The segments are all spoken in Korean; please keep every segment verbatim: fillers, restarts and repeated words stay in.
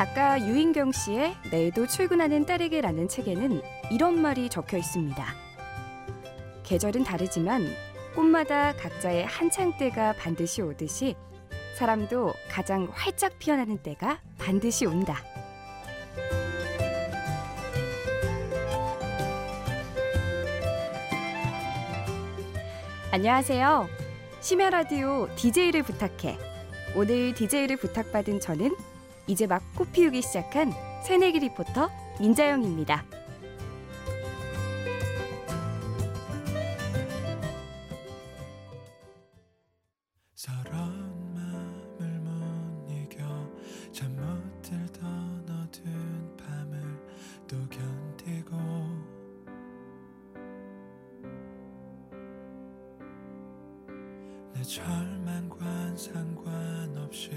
작가 유인경 씨의 내일도 출근하는 딸에게라는 책에는 이런 말이 적혀 있습니다. 계절은 다르지만 꽃마다 각자의 한창 때가 반드시 오듯이 사람도 가장 활짝 피어나는 때가 반드시 온다. 안녕하세요. 심야 라디오 디제이를 부탁해. 오늘 디제이를 부탁받은 저는 이제 막 꽃 피우기 시작한 새내기 리포터 민자영입니다. 내 절망과 상관없이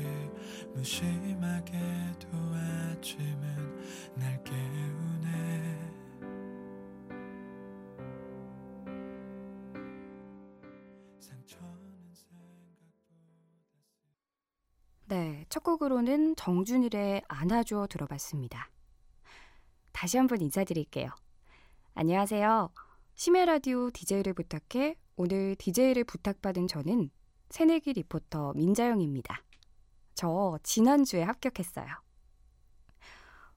무심하게도 아침은 날 깨우네. 상처는 생각보다. 네, 첫 곡으로는 정준일의 안아줘 들어봤습니다. 다시 한번 인사드릴게요. 안녕하세요. 심야 라디오 디제이를 부탁해. 오늘 디제이를 부탁받은 저는 새내기 리포터 민자영입니다. 저 지난주에 합격했어요.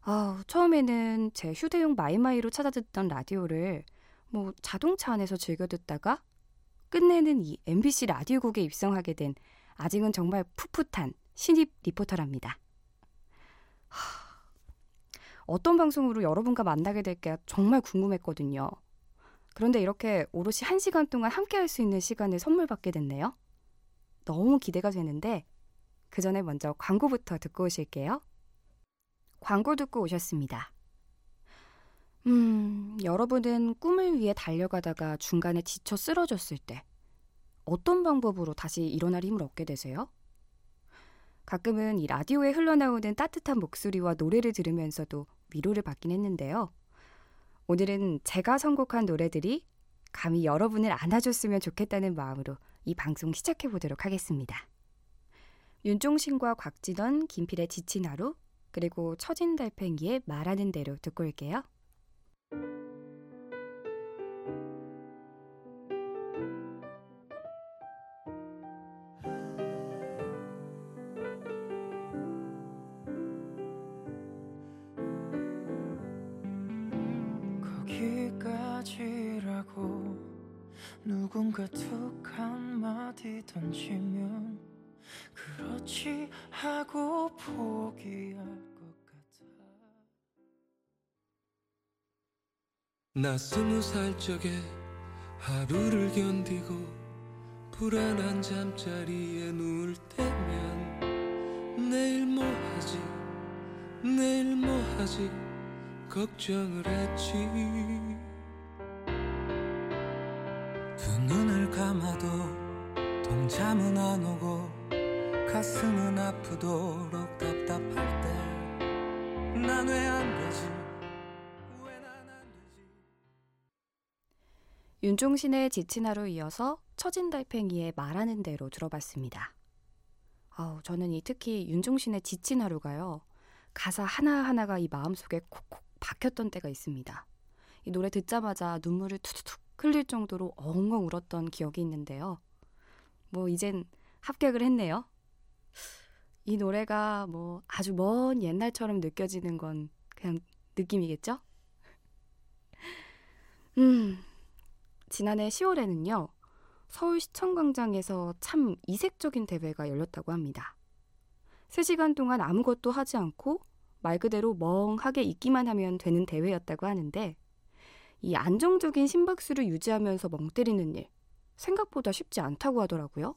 아, 처음에는 제 휴대용 마이마이로 찾아듣던 라디오를 뭐 자동차 안에서 즐겨 듣다가 끝내는 이 엠비씨 라디오국에 입성하게 된 아직은 정말 풋풋한 신입 리포터랍니다. 하, 어떤 방송으로 여러분과 만나게 될까 정말 궁금했거든요. 그런데 이렇게 오롯이 한 시간 동안 함께할 수 있는 시간을 선물 받게 됐네요. 너무 기대가 되는데 그 전에 먼저 광고부터 듣고 오실게요. 광고 듣고 오셨습니다. 음, 여러분은 꿈을 위해 달려가다가 중간에 지쳐 쓰러졌을 때 어떤 방법으로 다시 일어날 힘을 얻게 되세요? 가끔은 이 라디오에 흘러나오는 따뜻한 목소리와 노래를 들으면서도 위로를 받긴 했는데요. 오늘은 제가 선곡한 노래들이 감히 여러분을 안아줬으면 좋겠다는 마음으로 이 방송 시작해보도록 하겠습니다. 윤종신과 곽지던, 김필의 지친 하루, 그리고 처진 달팽이의 말하는 대로 듣고 올게요. 지라고 누군가 툭 한마디 던지면 그렇지 하고 포기할 것 같아. 나 스무 살 적에 하루를 견디고 불안한 잠자리에 누울 때면 내일 뭐 하지 내일 뭐 하지 걱정을 했지. 두 눈을 감아도 동참은 안 오고 가슴은 아프도록 답답할 때 난 왜 안 되지 왜 난 안 되지. 윤종신의 지친 하루 이어서 처진 달팽이의 말하는 대로 들어봤습니다. 아우, 저는 이 특히 윤종신의 지친 하루가요, 가사 하나하나가 이 마음속에 콕콕 박혔던 때가 있습니다. 이 노래 듣자마자 눈물을 투투툭 흘릴 정도로 엉엉 울었던 기억이 있는데요. 뭐 이젠 합격을 했네요. 이 노래가 뭐 아주 먼 옛날처럼 느껴지는 건 그냥 느낌이겠죠? 음, 지난해 시월에는요. 서울시청광장에서 참 이색적인 대회가 열렸다고 합니다. 세 시간 동안 아무것도 하지 않고 말 그대로 멍하게 있기만 하면 되는 대회였다고 하는데 이 안정적인 심박수를 유지하면서 멍 때리는 일 생각보다 쉽지 않다고 하더라고요.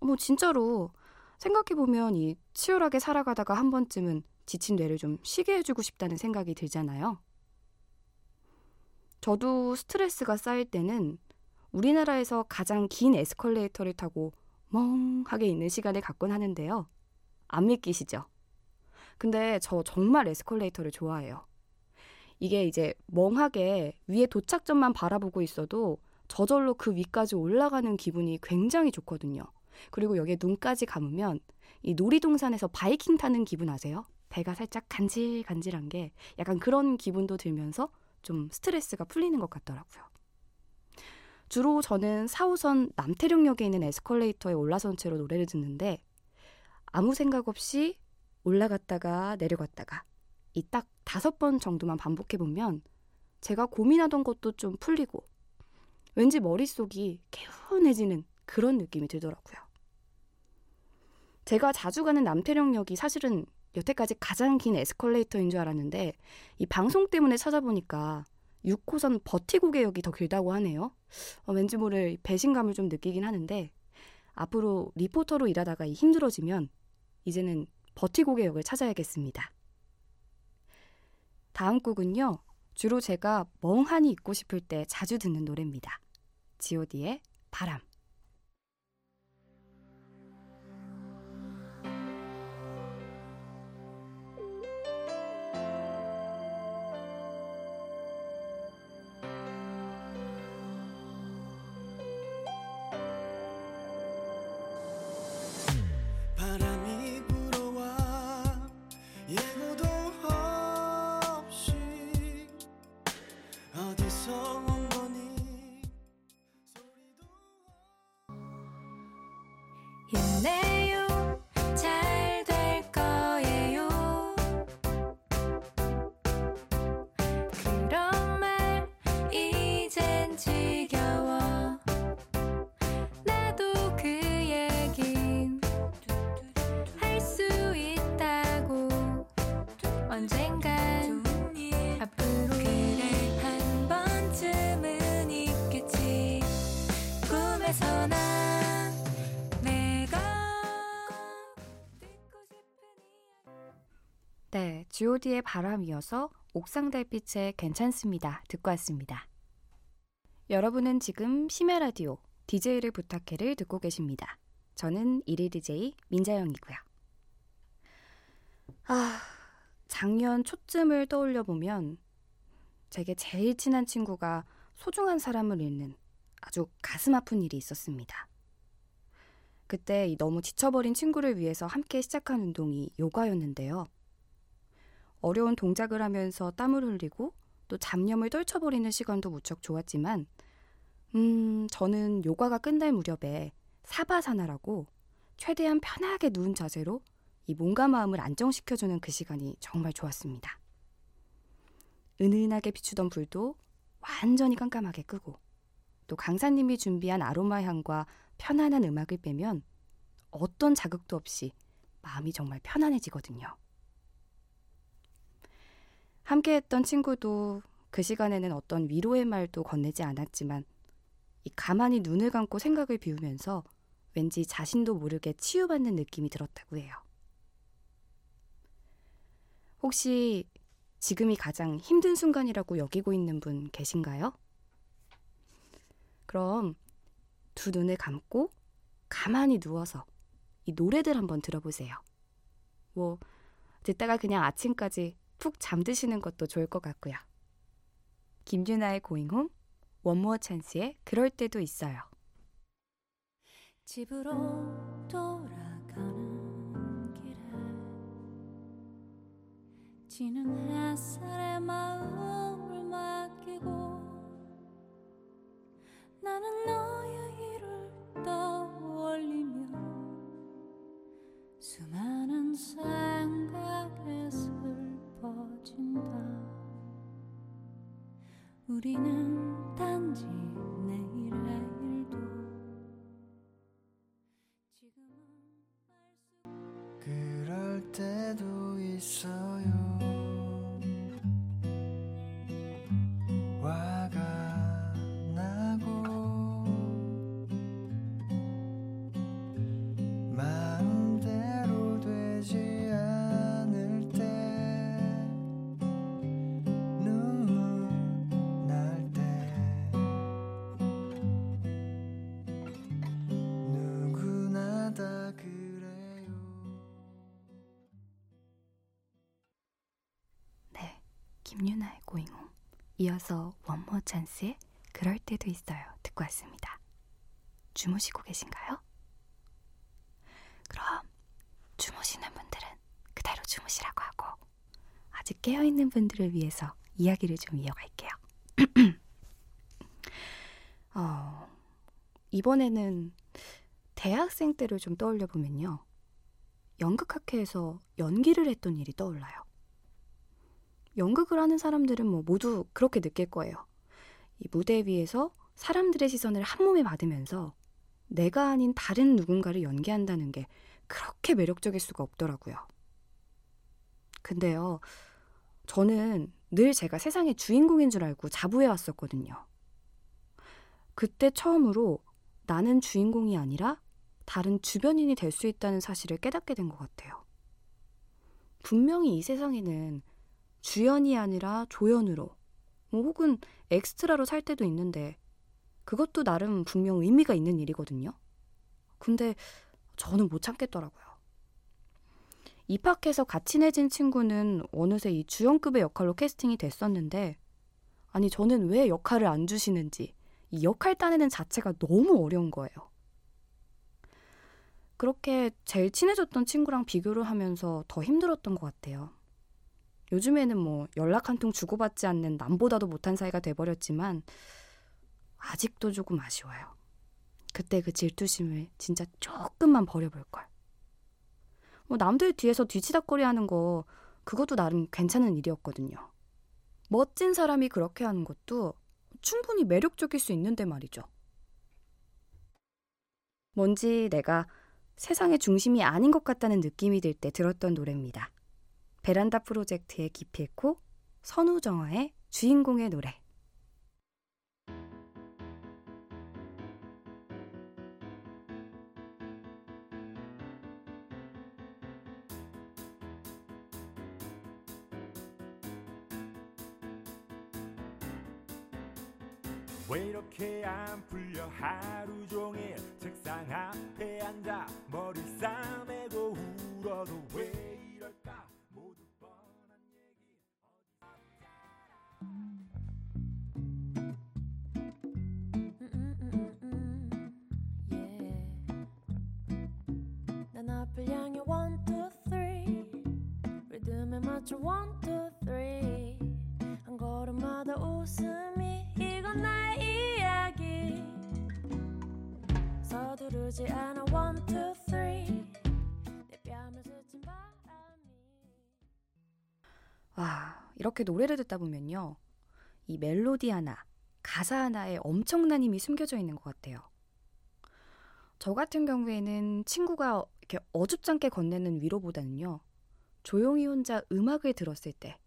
어머, 진짜로 생각해보면 이 치열하게 살아가다가 한 번쯤은 지친 뇌를 좀 쉬게 해주고 싶다는 생각이 들잖아요. 저도 스트레스가 쌓일 때는 우리나라에서 가장 긴 에스컬레이터를 타고 멍하게 있는 시간을 갖곤 하는데요. 안 믿기시죠? 근데 저 정말 에스컬레이터를 좋아해요. 이게 이제 멍하게 위에 도착점만 바라보고 있어도 저절로 그 위까지 올라가는 기분이 굉장히 좋거든요. 그리고 여기에 눈까지 감으면 이 놀이동산에서 바이킹 타는 기분 아세요? 배가 살짝 간질간질한 게 약간 그런 기분도 들면서 좀 스트레스가 풀리는 것 같더라고요. 주로 저는 사 호선 남태령역에 있는 에스컬레이터에 올라선 채로 노래를 듣는데 아무 생각 없이 올라갔다가 내려갔다가 이 딱 다섯 번 정도만 반복해보면 제가 고민하던 것도 좀 풀리고 왠지 머릿속이 개운해지는 그런 느낌이 들더라고요. 제가 자주 가는 남태령역이 사실은 여태까지 가장 긴 에스컬레이터인 줄 알았는데 이 방송 때문에 찾아보니까 육 호선 버티고개역이 더 길다고 하네요. 어, 왠지 모를 배신감을 좀 느끼긴 하는데 앞으로 리포터로 일하다가 힘들어지면 이제는 버티고개역을 찾아야겠습니다. 다음 곡은요. 주로 제가 멍하니 있고 싶을 때 자주 듣는 노래입니다. 지오디의 바람. 힘내요, 잘 될 거예요. 그런 말 이젠 지겨워. 나도 그 얘긴 할 수 있다고. 언젠간 앞으로 그래 한 번쯤은 있겠지. 꿈에서 나. 네, 지오디의 바람이어서 옥상달빛의 괜찮습니다 듣고 왔습니다. 여러분은 지금 심야 라디오 디제이를 부탁해를 듣고 계십니다. 저는 일일 디제이 민자영이고요. 아, 작년 초쯤을 떠올려보면 제게 제일 친한 친구가 소중한 사람을 잃는 아주 가슴 아픈 일이 있었습니다. 그때 너무 지쳐버린 친구를 위해서 함께 시작한 운동이 요가였는데요. 어려운 동작을 하면서 땀을 흘리고 또 잡념을 떨쳐버리는 시간도 무척 좋았지만 음, 저는 요가가 끝날 무렵에 사바사나라고 최대한 편하게 누운 자세로 이 몸과 마음을 안정시켜주는 그 시간이 정말 좋았습니다. 은은하게 비추던 불도 완전히 깜깜하게 끄고 또 강사님이 준비한 아로마 향과 편안한 음악을 빼면 어떤 자극도 없이 마음이 정말 편안해지거든요. 함께했던 친구도 그 시간에는 어떤 위로의 말도 건네지 않았지만 이 가만히 눈을 감고 생각을 비우면서 왠지 자신도 모르게 치유받는 느낌이 들었다고 해요. 혹시 지금이 가장 힘든 순간이라고 여기고 있는 분 계신가요? 그럼 두 눈을 감고 가만히 누워서 이 노래들 한번 들어보세요. 뭐 듣다가 그냥 아침까지 푹 잠드시는 것도 좋을 것 같고요. 김유나의 고잉홈, 원모어 찬스의 그럴 때도 있어요. 집으로 돌아가는 길에 지는 햇살에 마음을 맡기고 나는 너의 일을 떠올리며 수많은 생각에 슬퍼진다. 우리는 단지 내일의 일도 지금은 그럴 때도 있어요. 화가 나고 마음대로 되지 김유나의 고잉홈, 이어서 원모어 찬스의 그럴 때도 있어요 듣고 왔습니다. 주무시고 계신가요? 그럼 주무시는 분들은 그대로 주무시라고 하고 아직 깨어있는 분들을 위해서 이야기를 좀 이어갈게요. 어, 이번에는 대학생 때를 좀 떠올려보면요. 연극학회에서 연기를 했던 일이 떠올라요. 연극을 하는 사람들은 뭐 모두 그렇게 느낄 거예요. 이 무대 위에서 사람들의 시선을 한 몸에 받으면서 내가 아닌 다른 누군가를 연기한다는 게 그렇게 매력적일 수가 없더라고요. 근데요, 저는 늘 제가 세상의 주인공인 줄 알고 자부해왔었거든요. 그때 처음으로 나는 주인공이 아니라 다른 주변인이 될 수 있다는 사실을 깨닫게 된 것 같아요. 분명히 이 세상에는 주연이 아니라 조연으로, 뭐 혹은 엑스트라로 살 때도 있는데 그것도 나름 분명 의미가 있는 일이거든요. 근데 저는 못 참겠더라고요. 입학해서 같이 내진 친구는 어느새 이 주연급의 역할로 캐스팅이 됐었는데, 아니 저는 왜 역할을 안 주시는지 이 역할 따내는 자체가 너무 어려운 거예요. 그렇게 제일 친해졌던 친구랑 비교를 하면서 더 힘들었던 것 같아요. 요즘에는 뭐 연락 한 통 주고받지 않는 남보다도 못한 사이가 돼버렸지만 아직도 조금 아쉬워요. 그때 그 질투심을 진짜 조금만 버려볼걸. 뭐 남들 뒤에서 뒤치다꺼리 하는 거 그것도 나름 괜찮은 일이었거든요. 멋진 사람이 그렇게 하는 것도 충분히 매력적일 수 있는데 말이죠. 뭔지 내가 세상의 중심이 아닌 것 같다는 느낌이 들 때 들었던 노래입니다. 베란다 프로젝트의 깊이 있고 선우정아의 주인공의 노래. 왜 이렇게 안 풀려 하루 종일 책상 앞에 앉아 머리를 싸매고 울어도 왜 이럴까. 모두 뻔한 얘기. 난 앞을 향해 원 투 쓰리 리듬에 맞춰 원 투 쓰리 한 걸음마다 웃음이 이건 나의 이야기. 서두르지 않아 원 투 쓰리 내 뺨을 스친 바람이. 와, 이렇게 노래를 듣다 보면요, 이 멜로디 하나, 가사 하나에 엄청난 힘이 숨겨져 있는 것 같아요. 저 같은 경우에는 친구가 이렇게 어줍잖게 건네는 위로보다는요, 조용히 혼자 음악을 들었을 때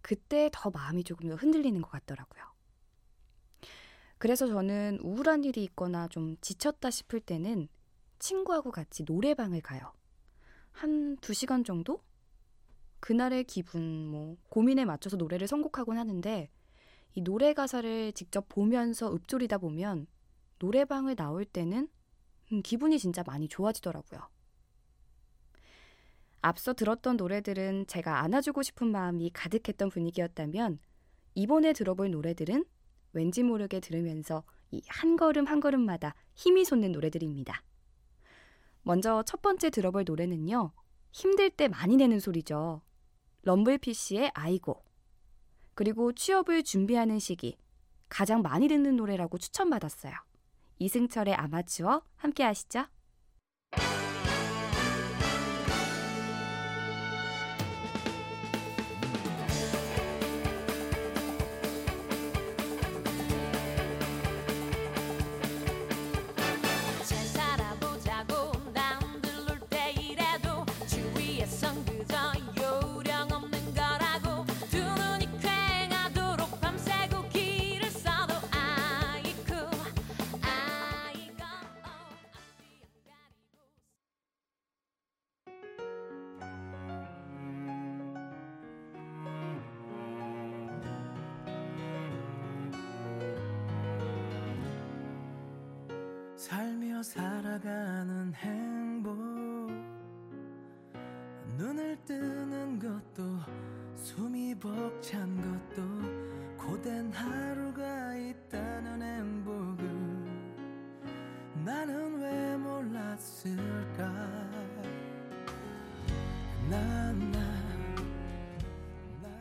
그때 더 마음이 조금 더 흔들리는 것 같더라고요. 그래서 저는 우울한 일이 있거나 좀 지쳤다 싶을 때는 친구하고 같이 노래방을 가요. 한 두 시간 정도? 그날의 기분, 뭐 고민에 맞춰서 노래를 선곡하곤 하는데, 이 노래 가사를 직접 보면서 읊조리다 보면 노래방을 나올 때는 음, 기분이 진짜 많이 좋아지더라고요. 앞서 들었던 노래들은 제가 안아주고 싶은 마음이 가득했던 분위기였다면, 이번에 들어볼 노래들은 왠지 모르게 들으면서 이 한 걸음 한 걸음마다 힘이 솟는 노래들입니다. 먼저 첫 번째 들어볼 노래는요, 힘들 때 많이 내는 소리죠. 럼블피쉬의 아이고. 그리고 취업을 준비하는 시기, 가장 많이 듣는 노래라고 추천받았어요. 이승철의 아마추어 함께 하시죠. 살며 살아가는 행복, 눈을 뜨는 것도 숨이 벅찬 것도 고된 하루가 있다는 행복을 나는 왜 몰랐을까. 난, 난, 난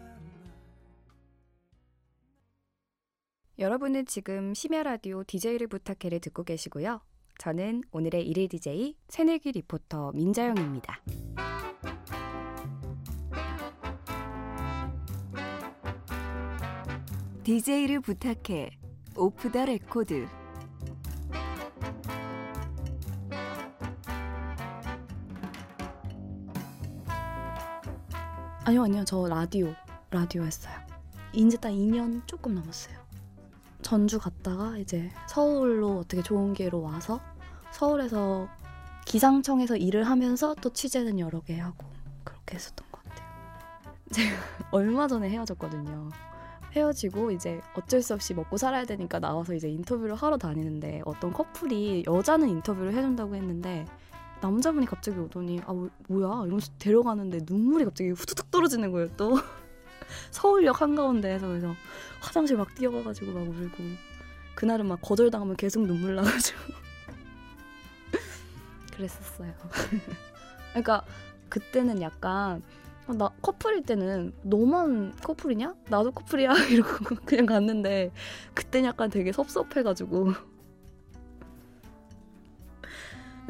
여러분은 지금 심야 라디오 디제이를 부탁해를 듣고 계시고요. 저는 오늘의 일일 디제이 새내기 리포터 민자영입니다. 디제이를 부탁해 오프 더 레코드. 아니요 아니요 저 라디오 라디오 했어요. 이제 딱 이 년 조금 넘었어요. 전주 갔다가 이제 서울로 어떻게 좋은 기회로 와서 서울에서 기상청에서 일을 하면서 또 취재는 여러 개 하고 그렇게 했었던 것 같아요. 제가 얼마 전에 헤어졌거든요. 헤어지고 이제 어쩔 수 없이 먹고 살아야 되니까 나와서 이제 인터뷰를 하러 다니는데 어떤 커플이 여자는 인터뷰를 해준다고 했는데 남자분이 갑자기 오더니 아 뭐야 이러면서 데려가는데 눈물이 갑자기 후두둑 떨어지는 거예요. 또 서울역 한가운데에서 그래서 화장실 막 뛰어가가지고 막 울고 그날은 막 거절당하면 계속 눈물 나가지고 그랬었어요. 그러니까 그때는 약간 나 커플일 때는 너만 커플이냐? 나도 커플이야 이러고 그냥 갔는데 그때는 약간 되게 섭섭해가지고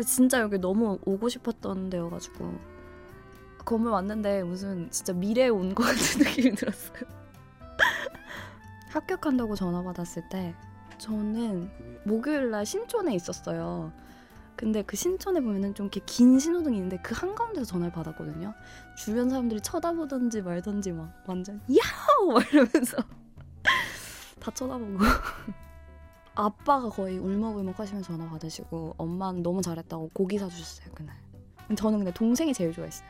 진짜 여기 너무 오고 싶었던 데여가지고 건물 왔는데 무슨 진짜 미래에 온 것 같은 느낌이 들었어요. 합격한다고 전화 받았을 때 저는 목요일날 신촌에 있었어요. 근데 그 신촌에 보면은 좀 이렇게 긴 신호등이 있는데 그 한가운데서 전화를 받았거든요. 주변 사람들이 쳐다보던지 말던지 막 완전 야호! 막 이러면서 다 쳐다보고 아빠가 거의 울먹울먹 하시면서 전화 받으시고 엄마는 너무 잘했다고 고기 사주셨어요. 그날 저는 근데 동생이 제일 좋아했어요.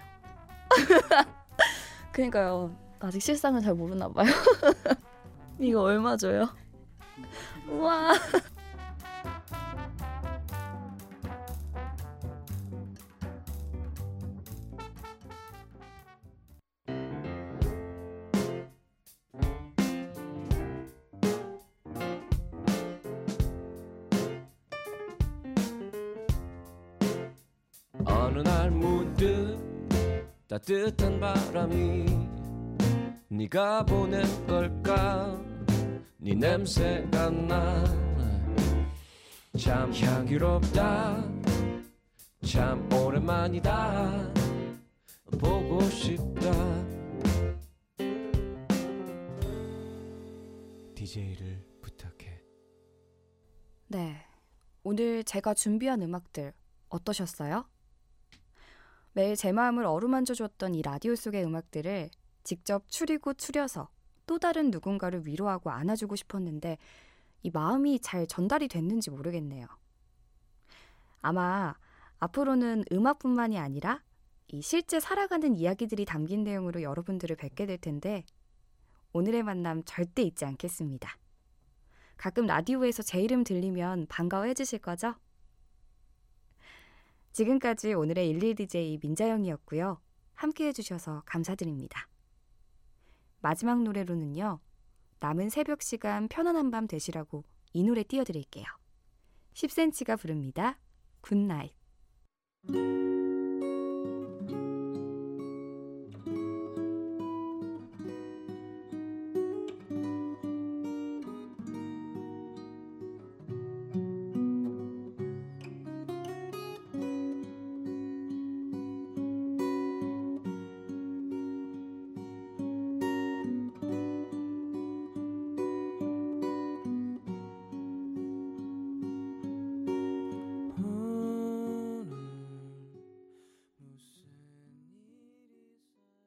그러니까요. 아직 실상은 잘 모르나 봐요. 이거 얼마 줘요? 우와. 어느 날 문득 따뜻한 바람이 네가 보낸 걸까 네 냄새가 나 참 향기롭다 참 오랜만이다 보고 싶다 디제이를 부탁해. 네, 오늘 제가 준비한 음악들 어떠셨어요? 매일 제 마음을 어루만져줬던 이 라디오 속의 음악들을 직접 추리고 추려서 또 다른 누군가를 위로하고 안아주고 싶었는데 이 마음이 잘 전달이 됐는지 모르겠네요. 아마 앞으로는 음악뿐만이 아니라 이 실제 살아가는 이야기들이 담긴 내용으로 여러분들을 뵙게 될 텐데 오늘의 만남 절대 잊지 않겠습니다. 가끔 라디오에서 제 이름 들리면 반가워해 주실 거죠? 지금까지 오늘의 일일 디제이 민자영이었고요. 함께해 주셔서 감사드립니다. 마지막 노래로는요. 남은 새벽 시간 편안한 밤 되시라고 이 노래 띄워드릴게요. 십 센티미터가 부릅니다. 굿나잇.